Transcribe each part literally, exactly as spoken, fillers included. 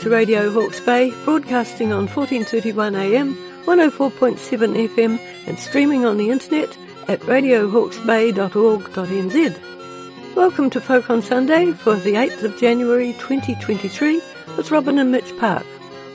To Radio Hawke's Bay, broadcasting on fourteen thirty-one A M, one oh four point seven F M and streaming on the internet at radio hawke's bay dot org dot n z. Welcome to Folk on Sunday for the eighth of January twenty twenty-three with Robin and Mitch Park.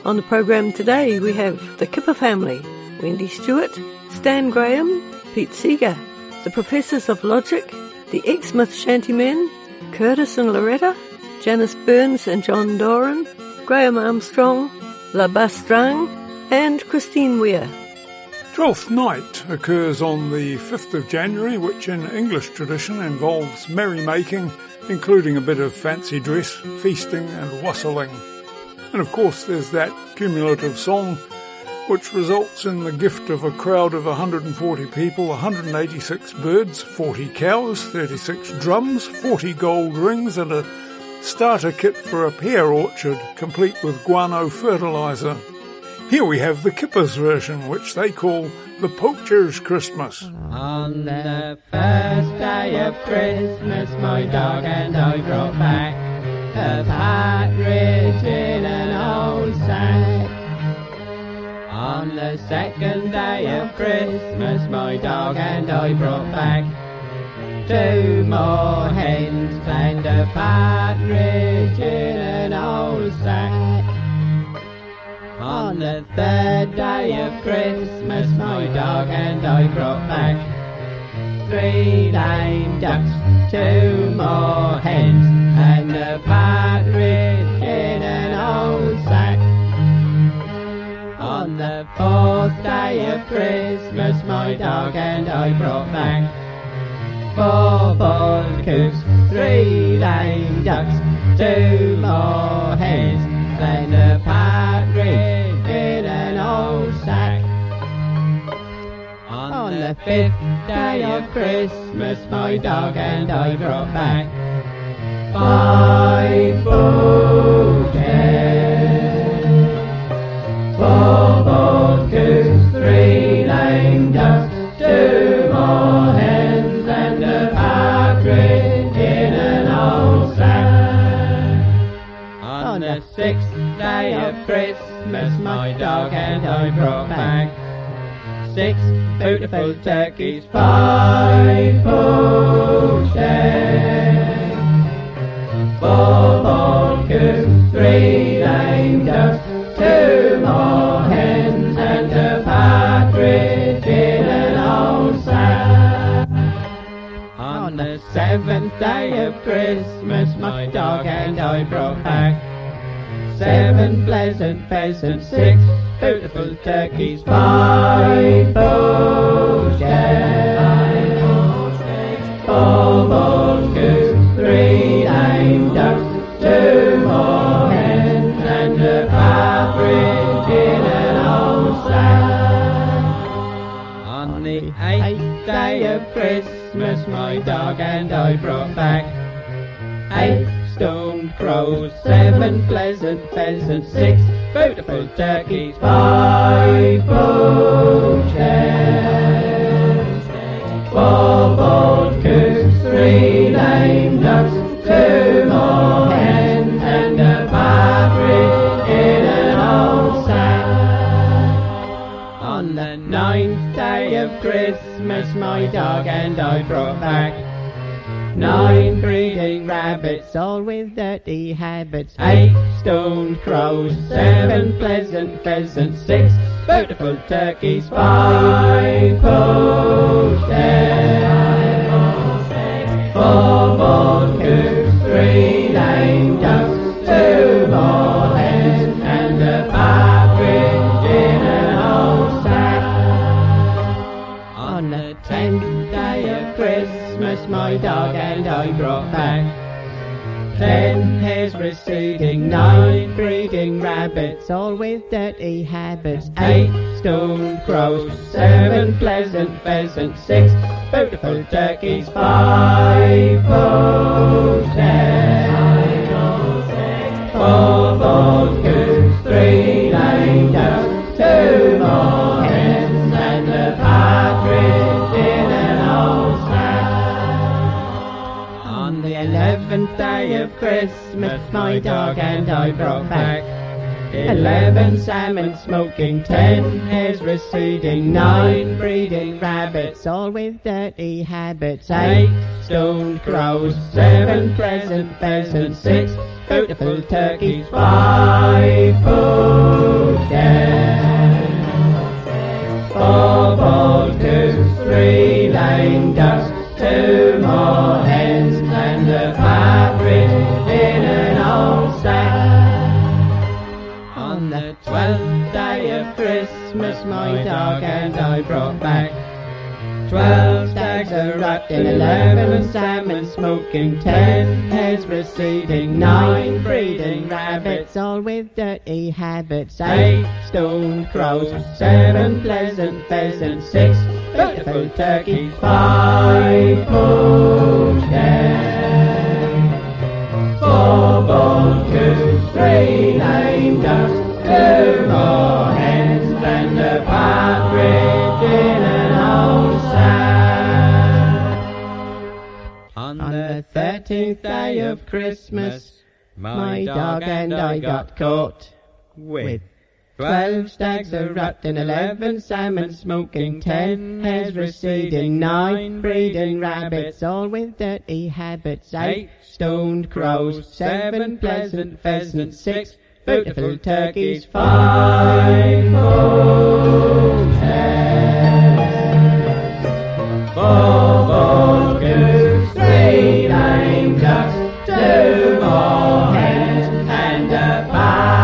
On the program today we have the Kipper family, Wendy Stewart, Stan Graham, Pete Seeger, the Professors of Logic, the Exmouth Shantymen, Curtis and Loretta, Janice Burns and John Doran, Graham Armstrong, La Bastrang, and Christine Weir. Twelfth Night occurs on the fifth of January, which in English tradition involves merrymaking, including a bit of fancy dress, feasting and wassailing. And of course there's that cumulative song, which results in the gift of a crowd of one hundred forty people, one hundred eighty-six birds, forty cows, thirty-six drums, forty gold rings and a starter kit for a pear orchard, complete with guano fertiliser. Here we have the Kippers version, which they call the Poacher's Christmas. On the first day of Christmas, my dog and I brought back a partridge in an old sack. On the second day of Christmas, my dog and I brought back two more hens and a partridge in an old sack. On the third day of Christmas, my dog and I brought back three lame ducks, two more hens, and a partridge in an old sack. On the fourth day of Christmas, my dog and I brought back four bald coops, three lame ducks, two more hens, and a partridge in an old sack. On the fifth day of Christmas, my dog and I brought back five bald hens, four bald coops, three lame ducks, two more hens, sixth day of Christmas, my dog and I brought back six beautiful turkeys, five poached eggs, four bald coos, three lame ducks, two more hens, and a partridge in an old sack. On the seventh day of Christmas, my dog and I brought back seven pleasant pheasants, six beautiful turkeys, five poached eggs, four bald goose, three lame ducks, two more hens, and a partridge in an old sack. On the eighth day of Christmas, my dog and I brought back eight stone crows, seven pleasant pheasants, six beautiful turkeys, five poached eggs, four bald coops, three lame ducks, two more hens, and a partridge in an old sack. On the ninth day of Christmas, my dog and I brought back nine breeding rabbits, all with dirty habits, eight stoned crows, seven pleasant pheasants, six beautiful turkeys, five poached eggs, four bald coops, three lame ducks, two more hens, and a partridge in an old sack. on the tenth day of Christmas, my dog and I brought back ten hairs receding, nine breeding rabbits, all with dirty habits, eight stone crows, seven pleasant pheasants, six beautiful turkeys, five poached hens, four bald goose, three lame doves, two more. Eleventh day of Christmas, my dog and I brought back eleven salmon smoking, ten hares receding, nine breeding rabbits, all with dirty habits, eight stoned crows, seven pleasant pheasants, six beautiful turkeys, five poached hens, four bald goose, three lame ducks, two more hens, and a partridge in an old sack. On the twelfth day of Christmas, my dog and I brought back twelve stags a-rutting, eleven salmon smoking, ten hares receding, nine breeding rabbits, all with dirty habits, eight stone crows, seven pleasant pheasants, six beautiful turkeys, five poached hens, four bald goose, three lame ducks, two more hens, and a partridge in an old sack. On the thirteenth day of Christmas, my dog and I got caught with Twelve stags a-rutting, eleven salmon smoking, ten hares receding, nine breeding rabbits, all with dirty habits, eight stoned crows, seven pleasant pheasants, six beautiful turkeys, five poached hens, four bald goose, three lame ducks, two more hens, and a partridge.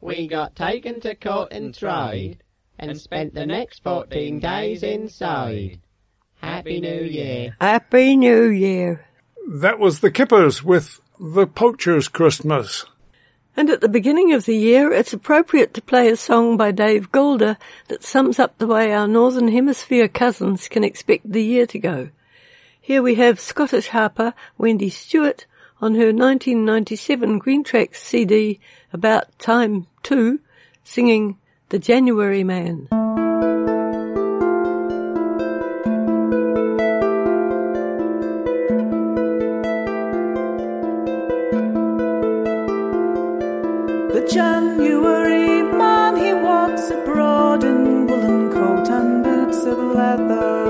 We got taken to court and tried, and spent the next fourteen days inside. Happy New Year. Happy New Year. That was the Kippers with The Poacher's Christmas. And at the beginning of the year, it's appropriate to play a song by Dave Goulder that sums up the way our Northern Hemisphere cousins can expect the year to go. Here we have Scottish harper Wendy Stewart on her nineteen ninety-seven Green Tracks C D, About Time Too, singing The January Man. The January man, he walks abroad in woolen coat and boots of leather.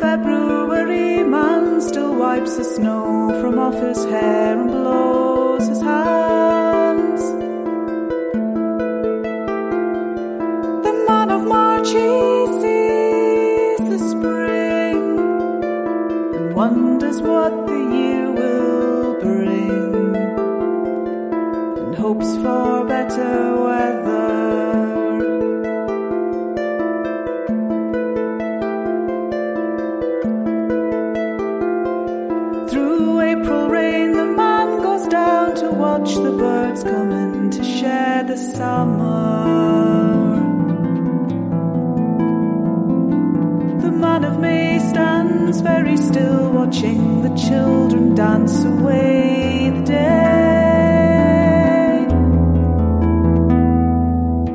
February man still wipes the snow from off his hair and blows his hands. The man of March, he sees the spring and wonders what the year will bring and hopes for better weather. Watch the birds come in to share the summer. The man of May stands very still, watching the children dance away the day.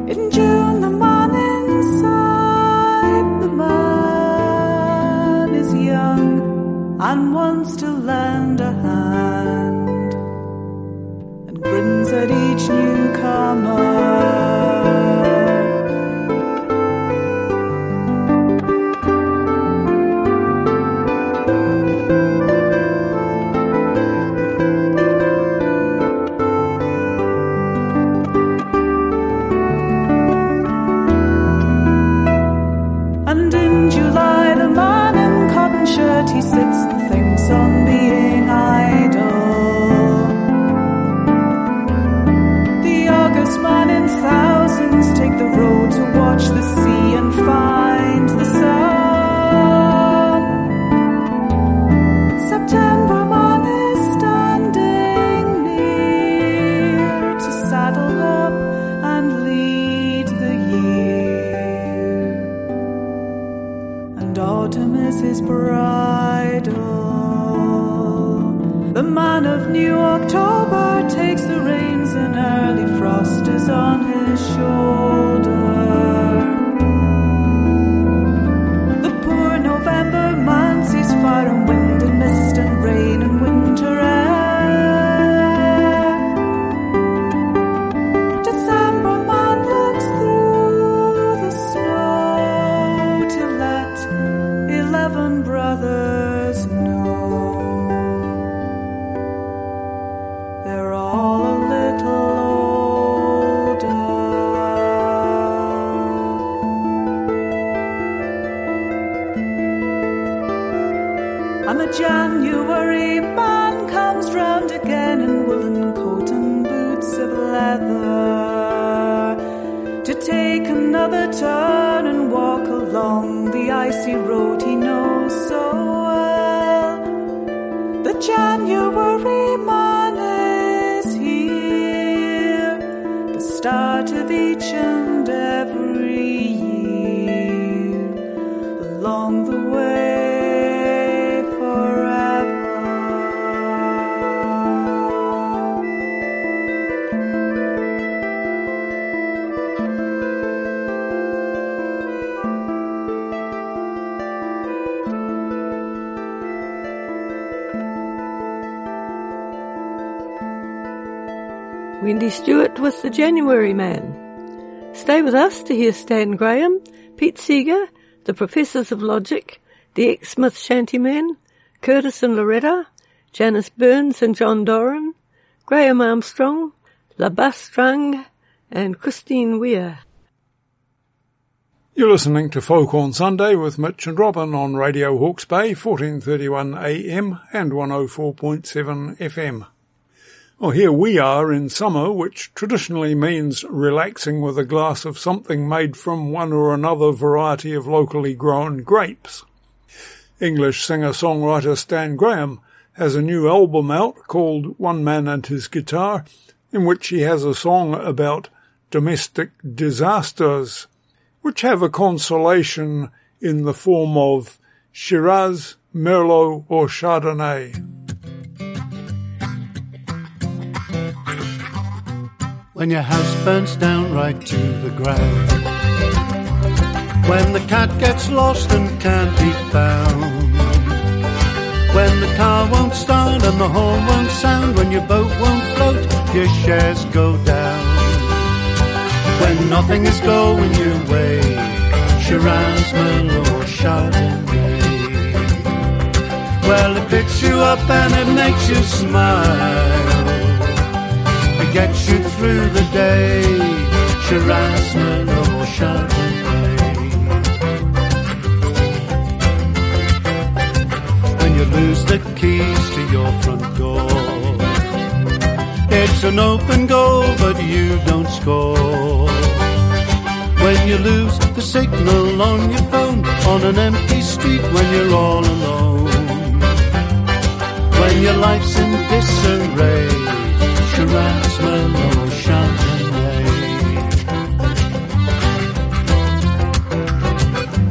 In June, the man inside the man is young and wants to lend a hand, grins at each newcomer. And in July, the man in cotton shirt, he sits and thinks New October takes the reins and early frost is on his shoulder. The poor November man sees fire and wind and mist and rain and winter air. December man looks through the snow to let eleven brothers. January man comes round again in woolen coat and boots of leather to take another turn and walk along the icy road he knows so well. The January man is here, the start of each and every year along the way. Wendy Stewart with The January Man. Stay with us to hear Stan Graham, Pete Seeger, The Professors of Logic, the Exmouth Shantymen, Curtis and Loretta, Janice Burns and John Doran, Graham Armstrong, La Bastrang, and Christine Weir. You're listening to Folk on Sunday with Mitch and Robin on Radio Hawke's Bay, fourteen thirty-one A M and one oh four point seven F M. Well, here we are in summer, which traditionally means relaxing with a glass of something made from one or another variety of locally grown grapes. English singer-songwriter Stan Graham has a new album out called One Man and His Guitar, in which he has a song about domestic disasters, which have a consolation in the form of Shiraz, Merlot or Chardonnay. When your house burns down right to the ground, when the cat gets lost and can't be found, when the car won't start and the horn won't sound, when your boat won't float, your shares go down, when nothing is going your way, Shiraz, Merlot, Chardonnay. Well, it picks you up and it makes you smile, gets you through the day, Shiraz, Merlot, Chardonnay. When you lose the keys to your front door, it's an open goal but you don't score. When you lose the signal on your phone, on an empty street when you're all alone, when your life's in disarray, Shiraz, Merlot, Chardonnay.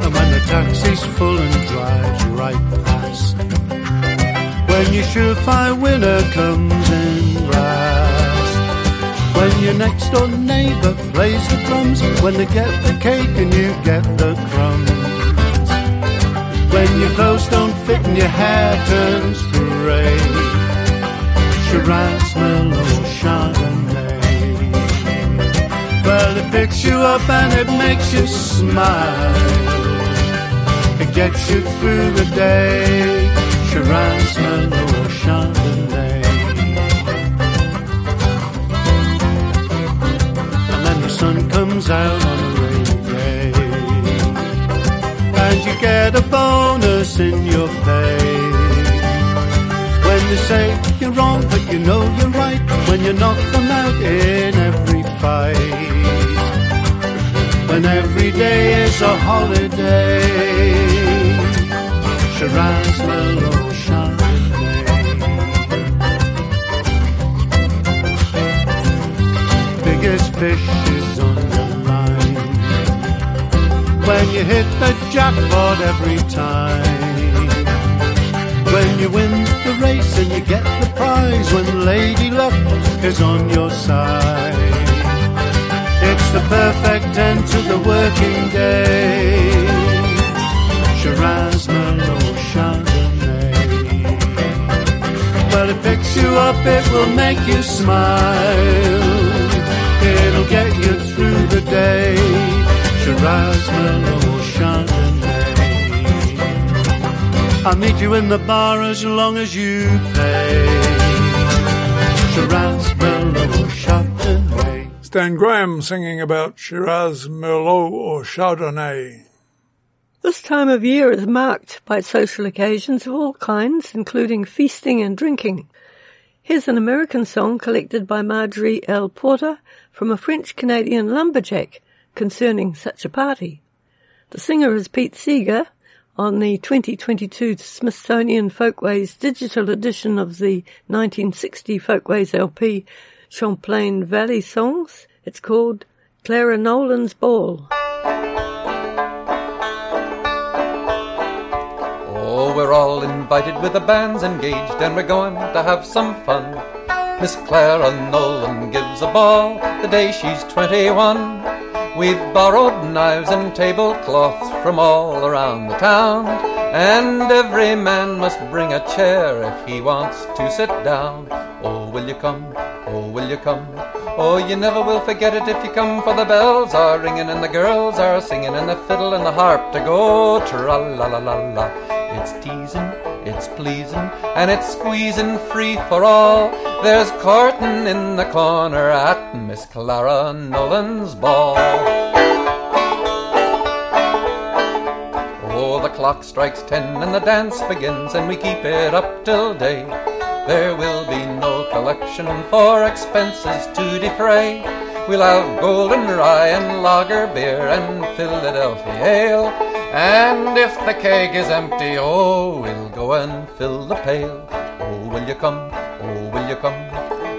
And when the taxi's full and drives right past, when your surefire winner comes in last, when your next door neighbour plays the drums, when they get the cake and you get the crumbs, when your clothes don't fit and your hair turns grey, Shiraz, Merlot, Chardonnay. Well, it picks you up and it makes you smile, it gets you through the day, Shiraz, Merlot, Chardonnay. And then the sun comes out on a rainy day, and you get a bonus in your pay. When they say you're wrong, but you know you're right, when you knock them out in every fight, when every day is a holiday, Shiraz, Merlot, Chardonnay. Biggest fish is on the line, when you hit the jackpot every time, when you win the race and you get the prize, when Lady Luck is on your side. It's the perfect end to the working day. Shiraz, Merlot, Chardonnay. Well, it picks you up, it will make you smile. It'll get you through the day. Shiraz, Merlot, Chardonnay. I'll meet you in the bar as long as you pay. Shiraz, Merlot, Chardonnay. Stan Graham singing about Shiraz, Merlot or Chardonnay. This time of year is marked by social occasions of all kinds, including feasting and drinking. Here's an American song collected by Marjorie L. Porter from a French-Canadian lumberjack concerning such a party. The singer is Pete Seeger on the twenty twenty-two Smithsonian Folkways digital edition of the nineteen sixty Folkways L P Champlain Valley Songs. It's called Clara Nolan's Ball. We're all invited with the band's engaged and we're going to have some fun. Miss Clara Nolan gives a ball the day she's twenty-one. We've borrowed knives and tablecloths from all around the town, and every man must bring a chair if he wants to sit down. Oh, will you come? Oh, will you come? Oh, you never will forget it if you come, for the bells are ringing and the girls are singing and the fiddle and the harp to go tra-la-la-la-la. It's teasing, it's pleasing, and it's squeezing free for all. There's courting in the corner at Miss Clara Nolan's ball. Oh, the clock strikes ten and the dance begins, and we keep it up till day. There will be no collection for expenses to defray. We'll have golden rye and lager beer and Philadelphia ale. And if the keg is empty, oh, we'll go and fill the pail. Oh, will you come? Oh, will you come?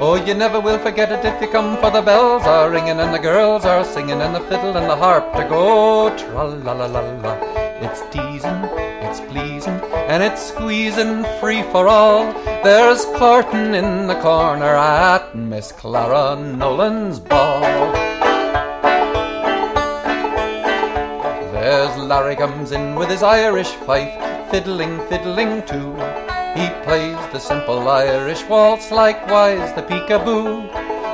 Oh, you never will forget it if you come, for the bells are ringing and the girls are singing and the fiddle and the harp to go tra-la-la-la-la. It's teasing, it's pleasing, and it's squeezing free for all. There's courting in the corner at Miss Clara Nolan's ball. There's Larry comes in with his Irish fife, fiddling, fiddling too. He plays the simple Irish waltz, likewise the peekaboo.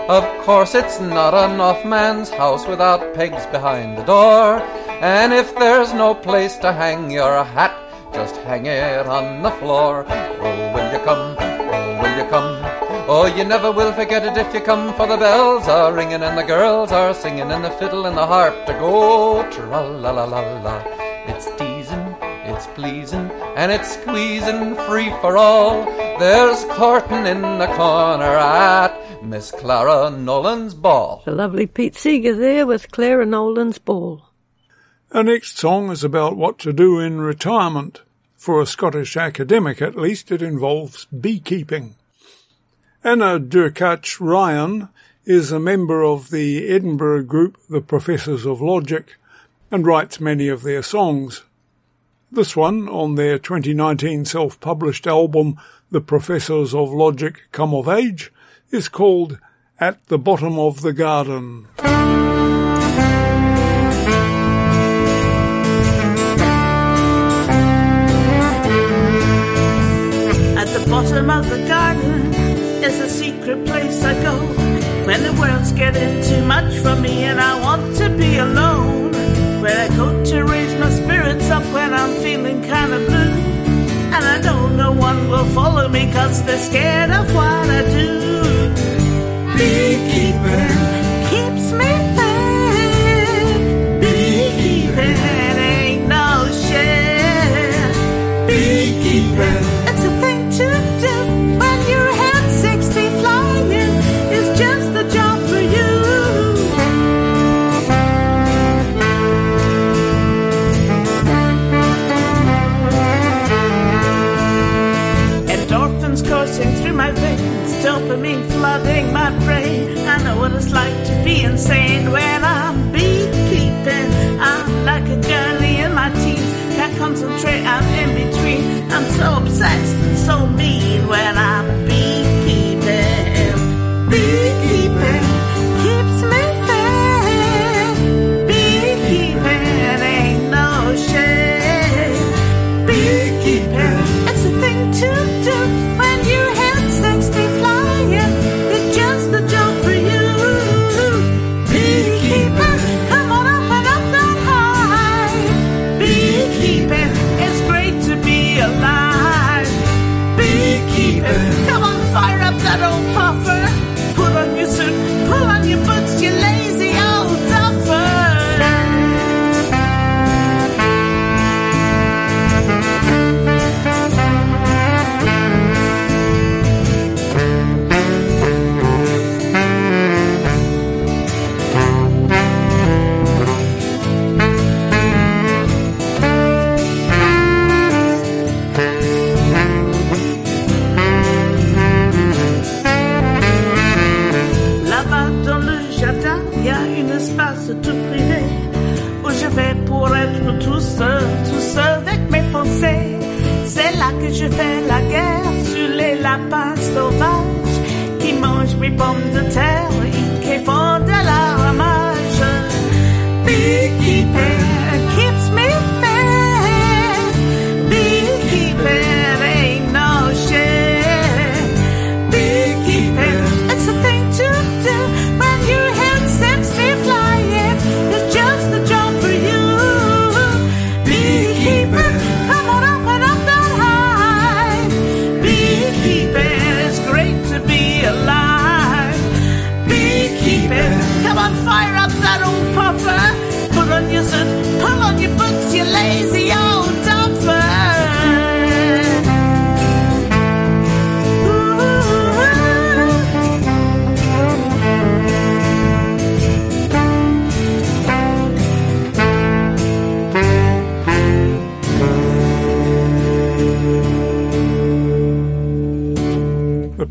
Of course it's not an off man's house without pegs behind the door. And if there's no place to hang your hat, just hang it on the floor. Oh, will you come? Oh, will you come? Oh, you never will forget it if you come, for the bells are ringing and the girls are singing and the fiddle and the harp to go tra-la-la-la-la. It's teasing, it's pleasing, and it's squeezing free for all. There's courting in the corner at Miss Clara Nolan's ball. The lovely Pete Seeger there with Clara Nolan's ball. Our next song is about what to do in retirement. For a Scottish academic, at least, it involves beekeeping. Anna Durkach-Ryan is a member of the Edinburgh group The Professors of Logic and writes many of their songs. This one, on their twenty nineteen self-published album The Professors of Logic Come of Age, is called At the Bottom of the Garden. At the bottom of the garden is a secret place I go when the world's getting too much for me and I want to be alone. Where I go to raise my spirits up when I'm feeling kind of blue, and I know no one will follow me cause they're scared of what I do. Beekeeping keeps me fed. Beekeeping ain't no shit. Beekeeping, it's a thing to do. Through my veins, dopamine flooding my brain. I know what it's like to be insane. When I'm beekeeping, I'm like a journey in my teens. Can't concentrate, I'm in between. I'm so obsessed and so mean when I'm beekeeping. bleeding. Come on, fire up that old puffer. Put on your suit, pull on your boots, you lazy old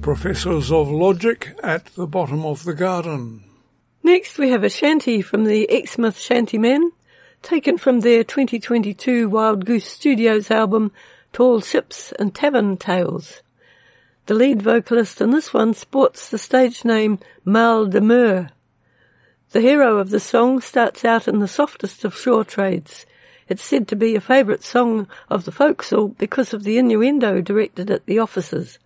Professors of Logic at the Bottom of the Garden. Next we have a shanty from the Exmouth Shantymen, taken from their twenty twenty-two Wild Goose Studios album Tall Ships and Tavern Tales. The lead vocalist in this one sports the stage name Mal de Meur. The hero of the song starts out in the softest of shore trades. It's said to be a favourite song of the forecastle because of the innuendo directed at the officers.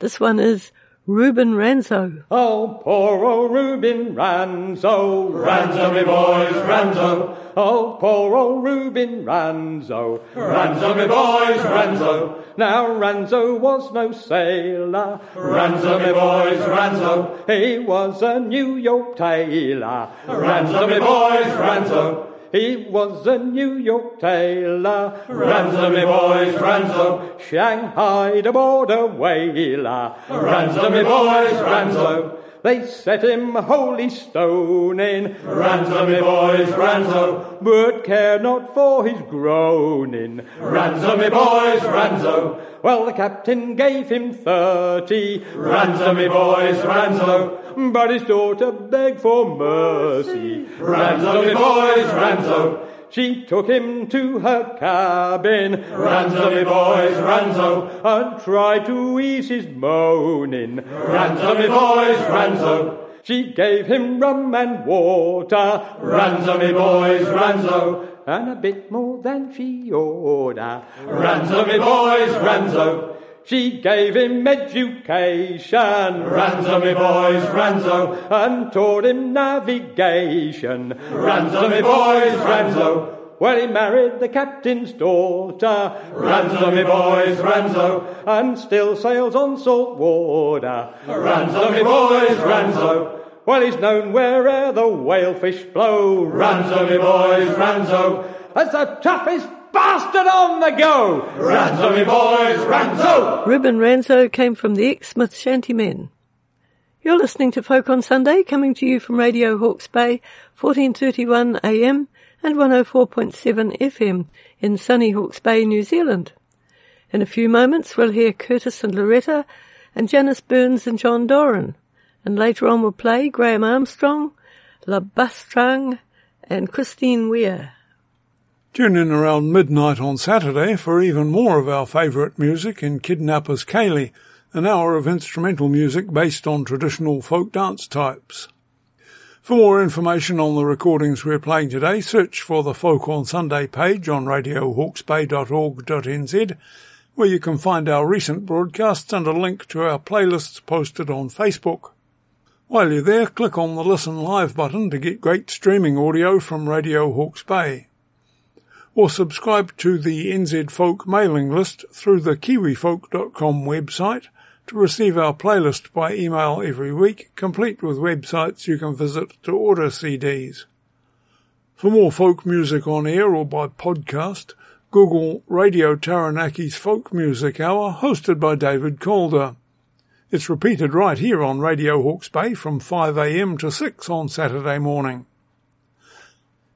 This one is Reuben Ranzo. Oh, poor old Reuben Ranzo, Ranzo me boys, Ranzo. Oh, poor old Reuben Ranzo, Ranzo me boys, Ranzo. Now Ranzo was no sailor, Ranzo me boys, Ranzo. He was a New York tailor, Ranzo me boys, Ranzo. He was a New York tailor, Ranzo me boys, Ranzo. Shanghai'd aboard a whaler, Ranzo me boys, Ranzo. They set him wholly stoning, Ranzo me boys, Ranzo. But care not for his groaning, Ranzo me boys, Ranzo. Well, the captain gave him thirty, Ranzo me boys, Ranzo. But his daughter begged for mercy, Ranzo me boys, Ranzo. She took him to her cabin, Ranzo me boys, Ranzo, and tried to ease his moaning, Ranzo me boys, Ranzo. She gave him rum and water, Ranzo me boys, Ranzo, and a bit more than she ordered, Ranzo me boys, Ranzo. She gave him education, Ranzo me boys, Ranzo, and taught him navigation, Ranzo me boys, Ranzo. Well, he married the captain's daughter, Ranzo me boys, Ranzo, and still sails on salt water, Ranzo me boys, Ranzo. Well, he's known where'er the whalefish blow, Ranzo me boys, Ranzo, as the toughest bastard on the go! Ranzo me boys, Ranzo! Reuben Ranzo came from the Exmouth Shantymen. You're listening to Folk on Sunday, coming to you from Radio Hawke's Bay, fourteen thirty-one a m and one oh four point seven f m in sunny Hawke's Bay, New Zealand. In a few moments we'll hear Curtis and Loretta and Janice Burns and John Doran. And later on we'll play Graham Armstrong, La Bastrang and Christine Weir. Tune in around midnight on Saturday for even more of our favourite music in Kidnappers Ceilidh, an hour of instrumental music based on traditional folk dance types. For more information on the recordings we're playing today, search for the Folk on Sunday page on radio hawke's bay dot org dot n z, where you can find our recent broadcasts and a link to our playlists posted on Facebook. While you're there, click on the Listen Live button to get great streaming audio from Radio Hawke's Bay. Or subscribe to the N Z Folk mailing list through the kiwi folk dot com website To receive our playlist by email every week, complete with websites you can visit to order C Ds. For more folk music on air or by podcast, Google Radio Taranaki's Folk Music Hour, hosted by David Calder. It's repeated right here on Radio Hawke's Bay from five a m to six on Saturday morning.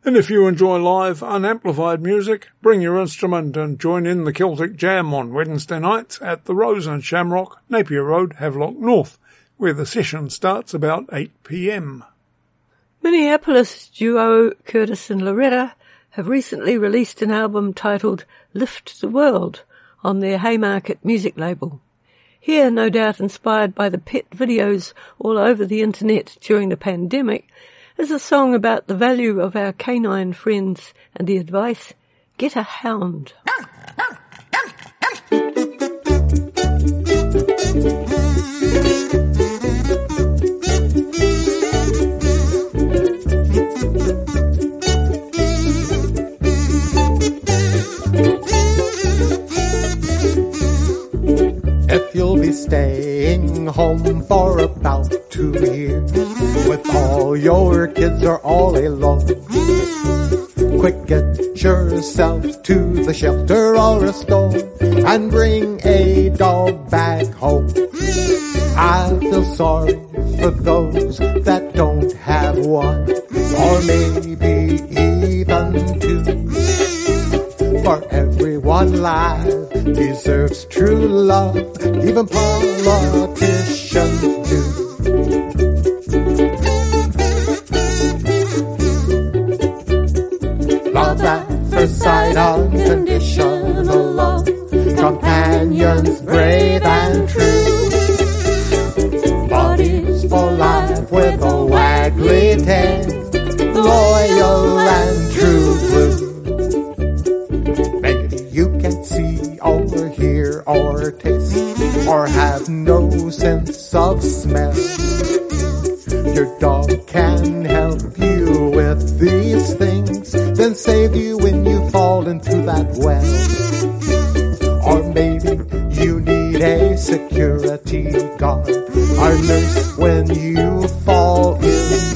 And if you enjoy live, unamplified music, bring your instrument and join in the Celtic Jam on Wednesday nights at the Rose and Shamrock, Napier Road, Havelock North, where the session starts about eight p m. Minneapolis duo Curtis and Loretta have recently released an album titled Lift the World on their Haymarket music label. Here, no doubt inspired by the pet videos all over the internet during the pandemic, is a song about the value of our canine friends and the advice, get a hound. You'll be staying home for about two years with all your kids are all alone. Quick, get yourself to the shelter or a store and bring a dog back home. I feel sorry for those that don't have one, or maybe even two. For everyone lies deserves true love, even politicians do. Love at first sight, unconditional love, companions brave and true. Bodies for life with a waggly tail, loyal and true blue. Maybe you can see or hear or taste or have no sense of smell. Your dog can help you with these things, then save you when you fall into that well. Or maybe you need a security guard or nurse when you fall in.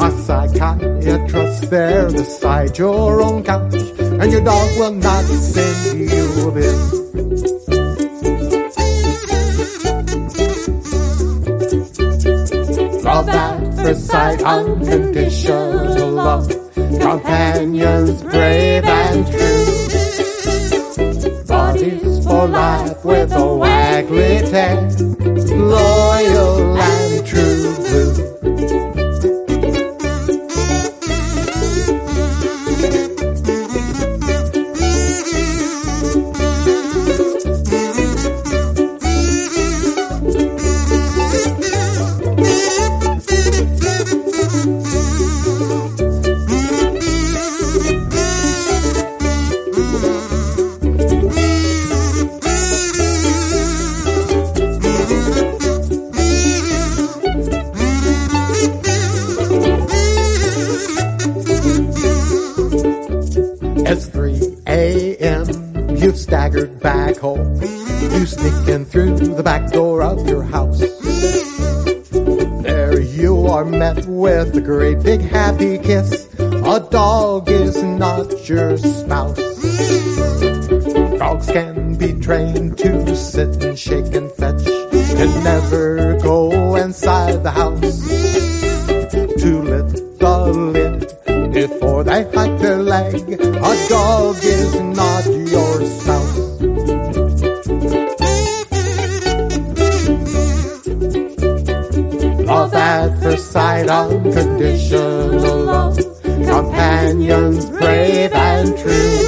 A psychiatrist there beside your own couch, and your dog will not send you a bill. Love at first sight, unconditional love, companions brave and true. Bodies for life with a waggly tail, loyal and true blue. Staggered back home, you sneaking through the back door of your house. There you are met with a great big happy kiss. A dog is not your spouse. Dogs can be trained to sit and shake and fetch, and never go inside the house. To lift the lid before they hike their leg, a dog is not your spouse. Love at first sight, unconditional love, companions brave and true.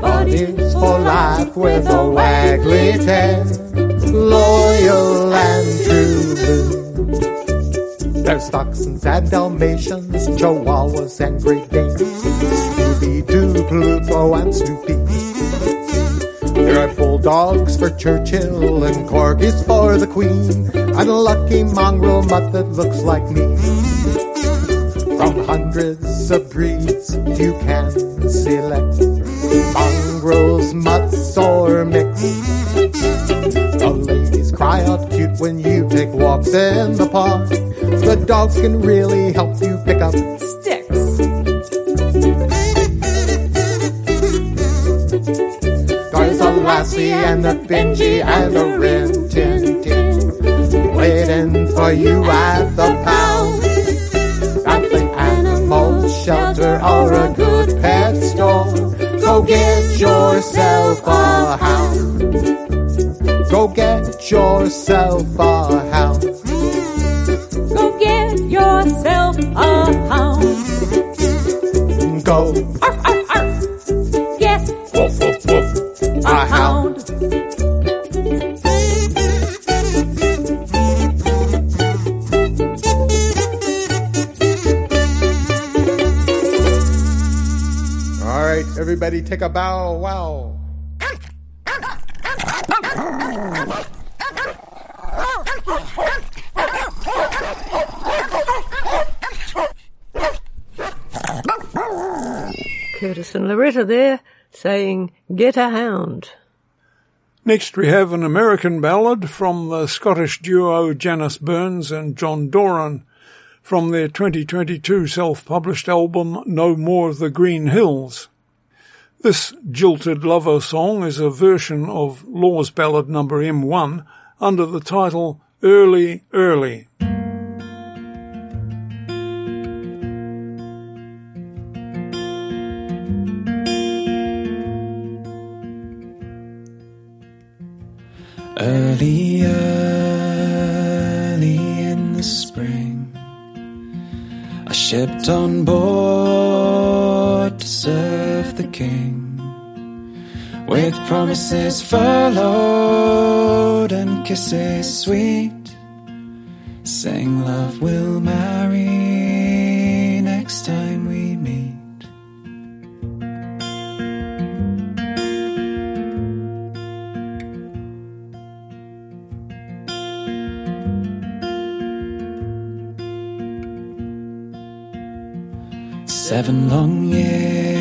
Bodies for life with a waggly tail, loyal and true blue. There's dachshunds and Dalmatians, Chihuahuas and Great Danes, Scooby-Doo, Pluto and Snoopy. There are bulldogs for Churchill and corgis for the Queen, and a lucky mongrel mutt that looks like me. From hundreds of breeds you can select mongrels, mutts or mix. when you take walks in the park. The dogs can really help you pick up sticks. There's a Lassie and a Benji and a Rin Tin Tin waiting for you at the pound. Shelter or a good pet store. Go get yourself a hound. Go get yourself a hound. Go get yourself a hound. Go arf, arf, arf. Get woof, woof, woof. A hound. Everybody take a bow, wow. Curtis and Loretta there saying, get a hound. Next we have an American ballad from the Scottish duo Janice Burns and John Doran from their twenty twenty-two self-published album No More the Green Hills. This jilted lover song is a version of Law's ballad number M one under the title Early, Early. Early, early in the spring, I shipped on board to serve the king. With promises furloughed and kisses sweet, saying love will marry next time we meet. Seven long years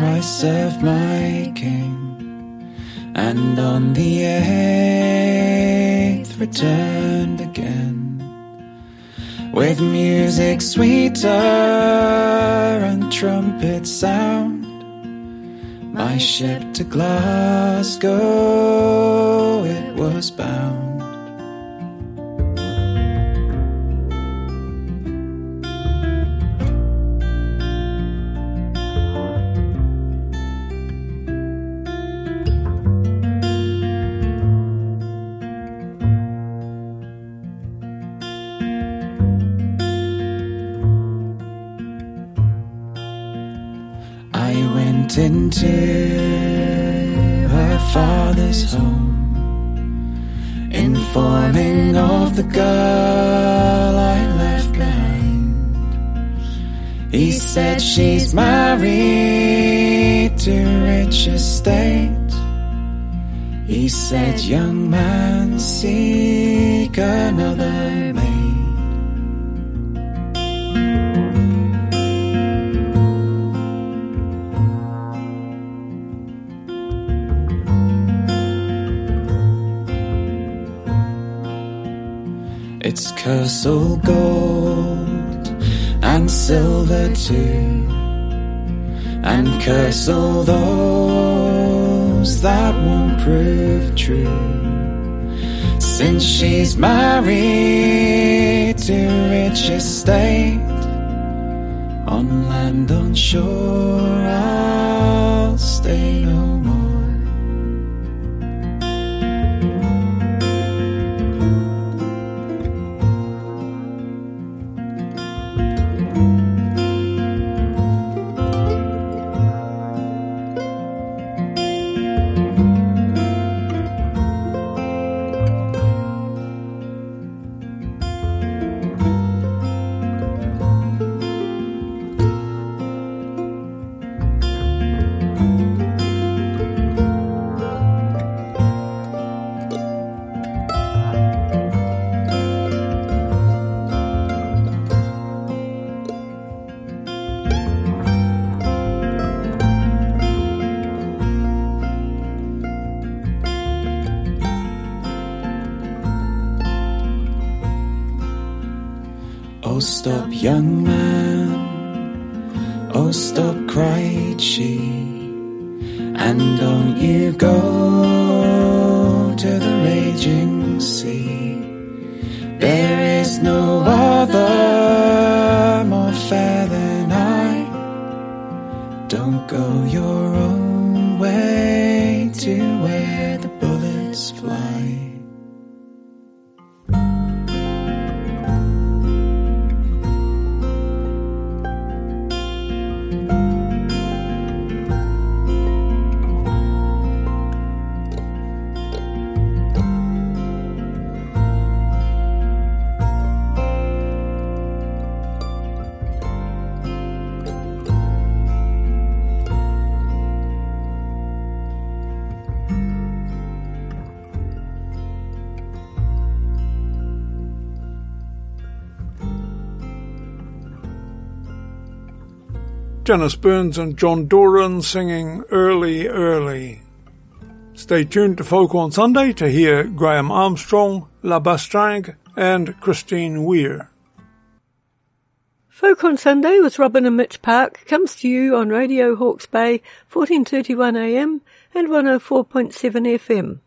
I served my king, and on the eighth returned again, with music sweeter and trumpet sound, my ship to Glasgow it was bound. Into her father's home, informing of the girl I left behind. He said she's married to rich estate. He said, young man, seek another mate. Its curse all gold and silver too, and curse all those that won't prove true, since she's married to rich estate. On land, on shore, I'll stay no more. Oh, stop, young man, oh, stop, cried she, and don't you go to the raging sea. There is no other more fair than I. Don't go your own way to where the bullets fly. Janice Burns and John Doran singing Early, Early. Stay tuned to Folk on Sunday to hear Graham Armstrong, La Bastrang and Christine Weir. Folk on Sunday with Robin and Mitch Park comes to you on Radio Hawke's Bay, fourteen thirty-one a m and one oh four point seven F M.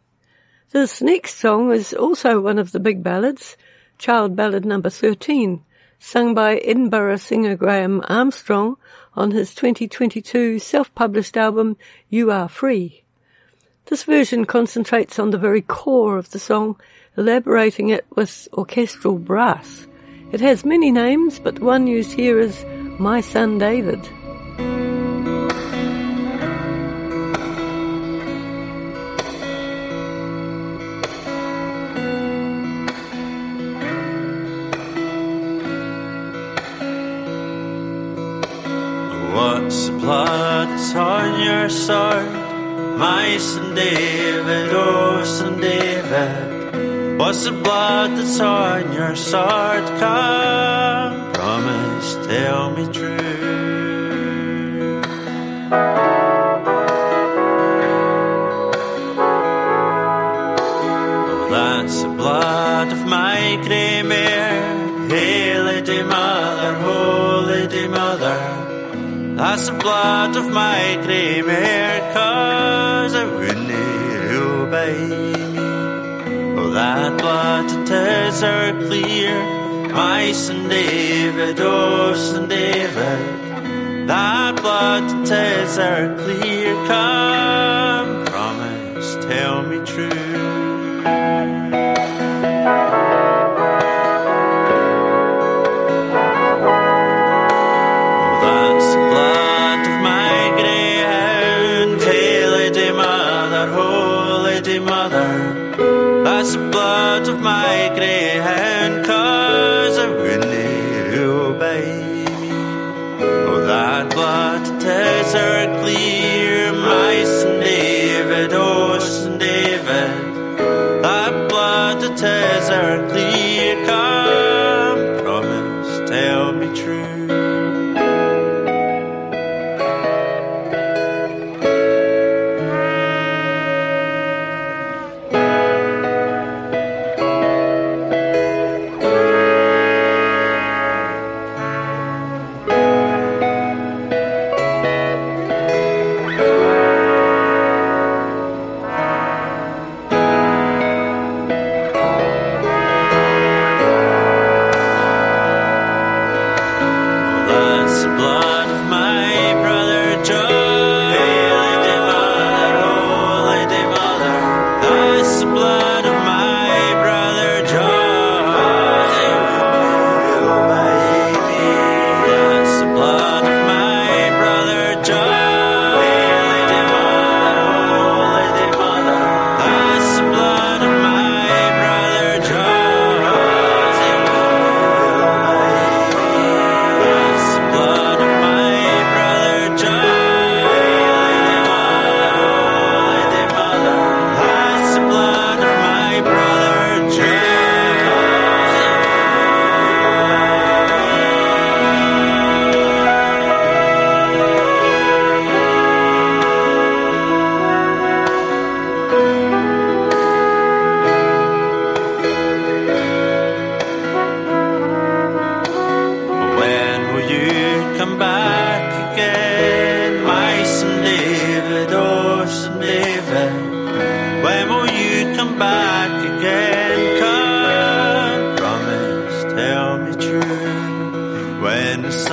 This next song is also one of the big ballads, Child Ballad number thirteen, sung by Edinburgh singer Graham Armstrong on his twenty twenty-two self-published album You Are Free. This version concentrates on the very core of the song, elaborating it with orchestral brass. It has many names, but the one used here is My Son David. What's the plot on your sword, my son David, oh son David? What's the blood that's on your sword? Come, promise, tell me true. Oh, that's the blood of my grey mare, Hail de mother, holy de mother. That's the blood of my grey mare, 'cause it wouldn't rule by me. Oh, that blood it is our clear, my son David, oh son David. That blood it is our clear, come, promise, tell me true. That's the blood of my greyhound, 'cause I wouldn't rule by me. Oh, that blood it is our clear, my son David, oh son David. That blood it is our clear, come, promise, tell me true.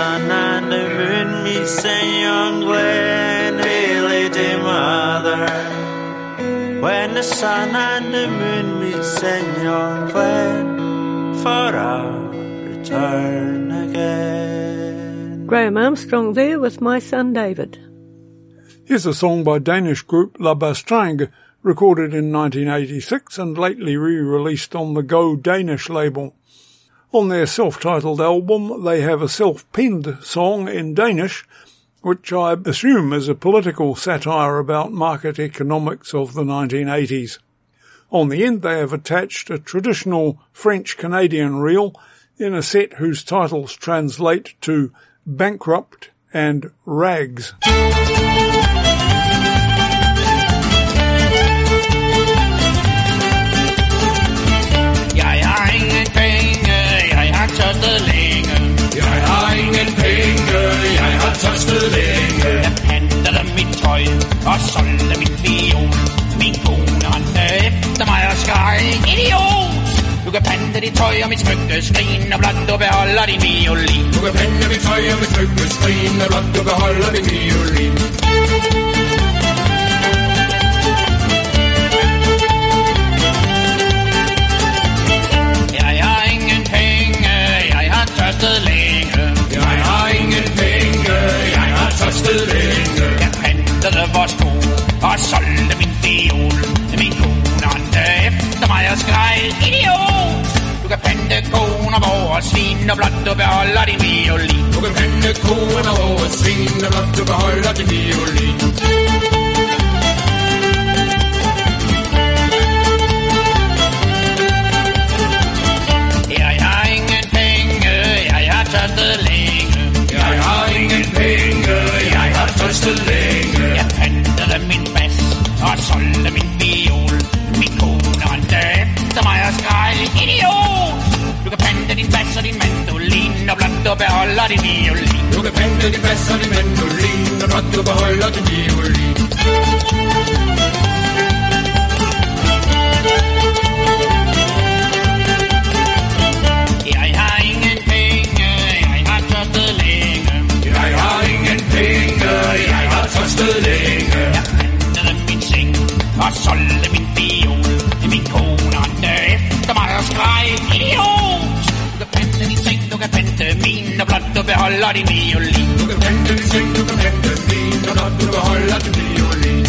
sun and the moon, me sing young Glen Bailey de mother. When the sun and the moon, me sing young Glen, for our return again. Graham Armstrong there with My Son David. Here's a song by Danish group La Bastrang, recorded in nineteen eighty-six and lately re-released on the Go Danish label. On their self-titled album, they have a self-penned song in Danish, which I assume is a political satire about market economics of the nineteen eighties. On the end, they have attached a traditional French-Canadian reel in a set whose titles translate to Bankrupt and Rags. Jeg panter dig mit tøj og solgte mit million. Min kone åndte efter mig og skreg, idiot! Du kan pante dit tøj og mit smykkeskrin, og blot du beholder din violin. Du kan pante mit tøj og mit smykkeskrin, og blot du beholder din violin. Jeg har ingen penge, jeg har tørstet længe. Jeg har ingen penge, jeg har tørstet længe. Jeg pantede vores sko og solgte min viol. Min kone åndte efter mig og skreg, idiot! Du kan pante koner, vor og svin, og blot du beholder din violin. Du kan pante koner, vor og svin, og blot du beholder din violin. Jeg har ingen penge, jeg har tørstet længe. Jeg har ingen penge, jeg har tørstet længe. Jeg pantede min bas og solgte min viol. Min kone åndte efter mig og skreg, idiot! Du kan pante din bas og din mandolin, og blot du beholder din violin. Du kan pante din bas og din mandolin, og blot du beholder din violin. Jeg har ingen penge, jeg har tørstet længe. Jeg har ingen penge, jeg har tørstet længe. Jeg pantede min seng og solgte min viol. Min kone åndte efter mig og skreg, idiot! Du kan pante din seng, du kan pante min, og blot du beholder din violin. Du kan pante din seng, du kan pante min, og blot du beholder din violin.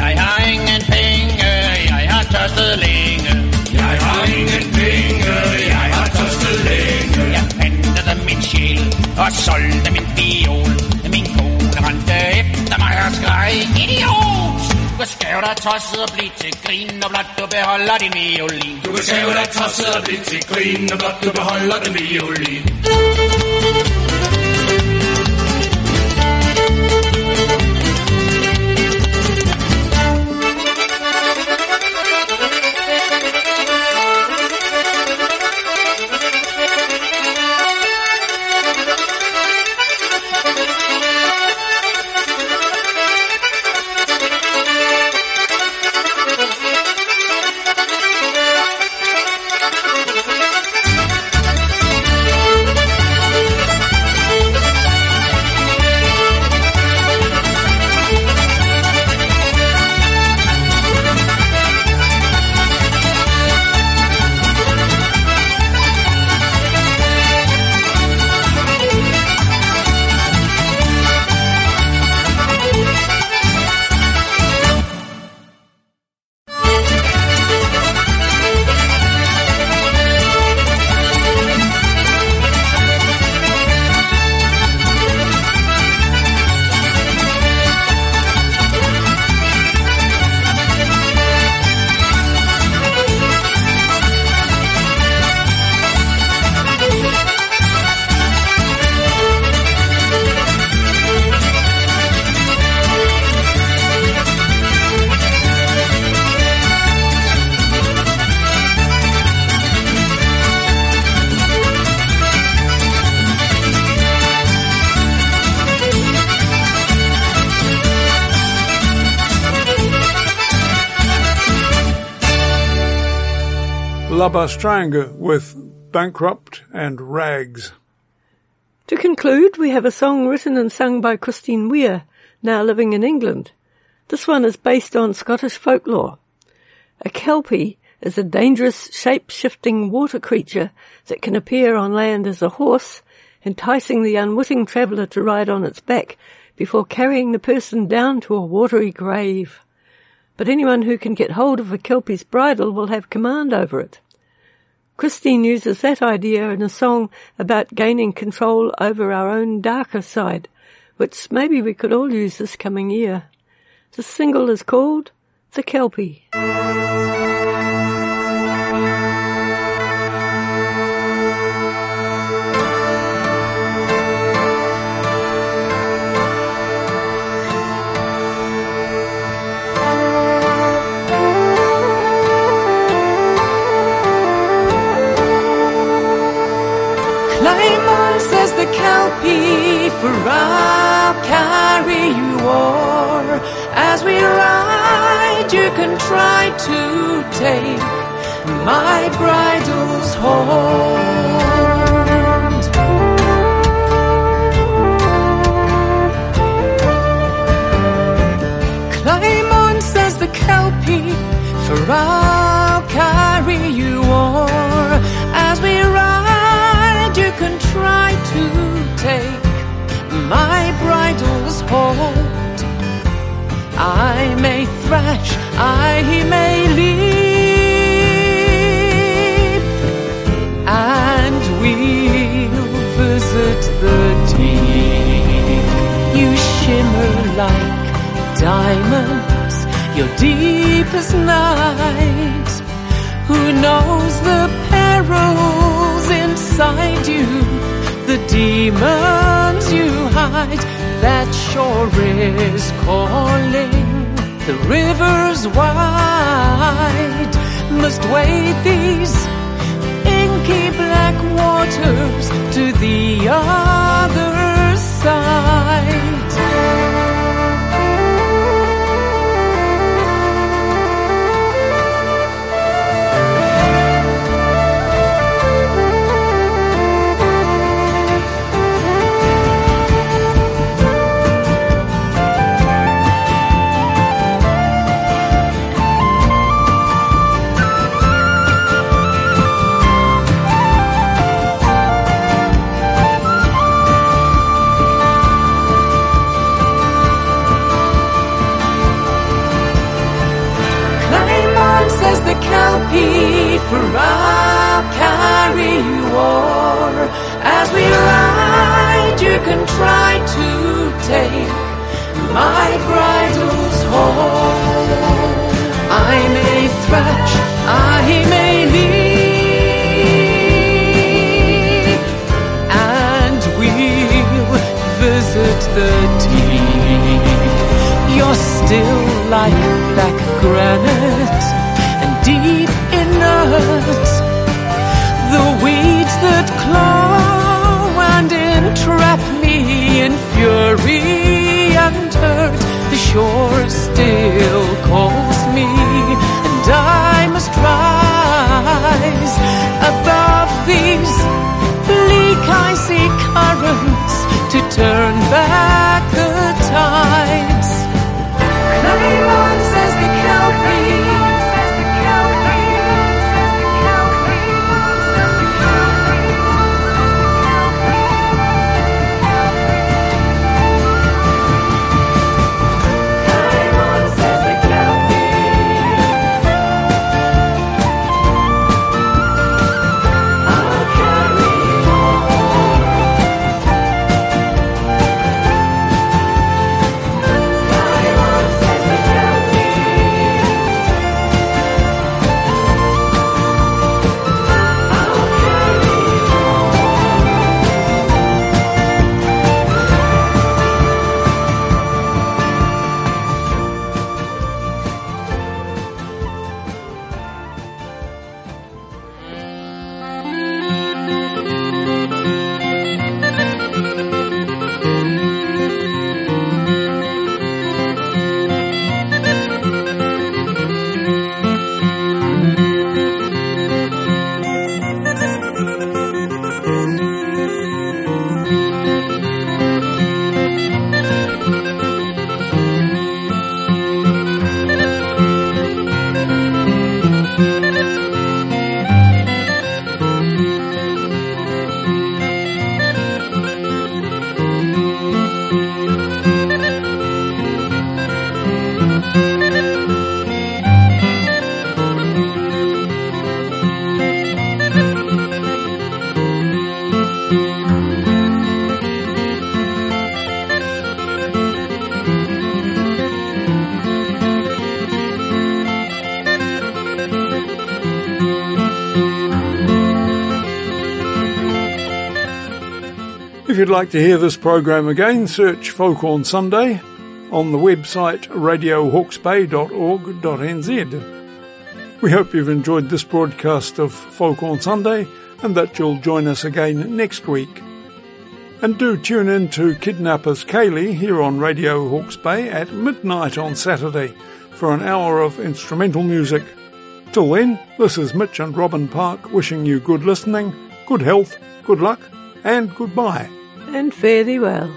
Jeg har ingen penge, jeg har tørstet længe. Jeg har ingen penge, jeg har tørstet længe. Jeg pantede min sjæl og solgte min viol. Min kone rendte efter mig og skreg, idiot! Du kan skæve dig tosset og blive til grin, og blot du beholder din violin. Du kan skæve dig tosset og blive til grin, og blot du beholder din violin. La Bastrang with Bankrupt and Rags. To conclude, we have a song written and sung by Christine Weir, now living in England. This one is based on Scottish folklore. A Kelpie is a dangerous, shape-shifting water creature that can appear on land as a horse, enticing the unwitting traveller to ride on its back before carrying the person down to a watery grave. But anyone who can get hold of a Kelpie's bridle will have command over it. Christine uses that idea in a song about gaining control over our own darker side, which maybe we could all use this coming year. The single is called The Kelpie. Says the Kelpie, for I'll carry you o'er. As we ride, you can try to take my bridle's hold. Climb on, says the Kelpie, for I'll carry you o'er. As we ride, can try to take my bridle's hold. I may thrash, I may leap, and we'll visit the deep. You shimmer like diamonds, your deep as night. Who knows the peril inside you, the demons you hide? That shore is calling, the river's wide. Must wade these inky black waters to the other side. Kelpie, for I'll carry you o'er. As we ride, you can try to take my bridle's hold. I may thrash, I may leap, and we'll visit the deep. You're still like black granite, deep inert, the weeds that claw and entrap me in fury and hurt. The shore still calls me, and I must rise above these bleak icy currents to turn back the tides. Climb on, says the Kelpie. If you'd like to hear this program again, search Folk on Sunday on the website radio hawke's bay dot org dot n z. We hope you've enjoyed this broadcast of Folk on Sunday and that you'll join us again next week. And do tune in to Kidnappers Ceilidh here on Radio Hawke's Bay at midnight on Saturday for an hour of instrumental music. Till then, this is Mitch and Robin Park wishing you good listening, good health, good luck, and goodbye. And fare thee well.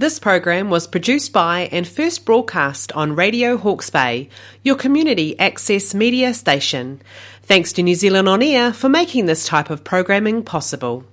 This program was produced by and first broadcast on Radio Hawke's Bay, your community access media station. Thanks to New Zealand On Air for making this type of programming possible.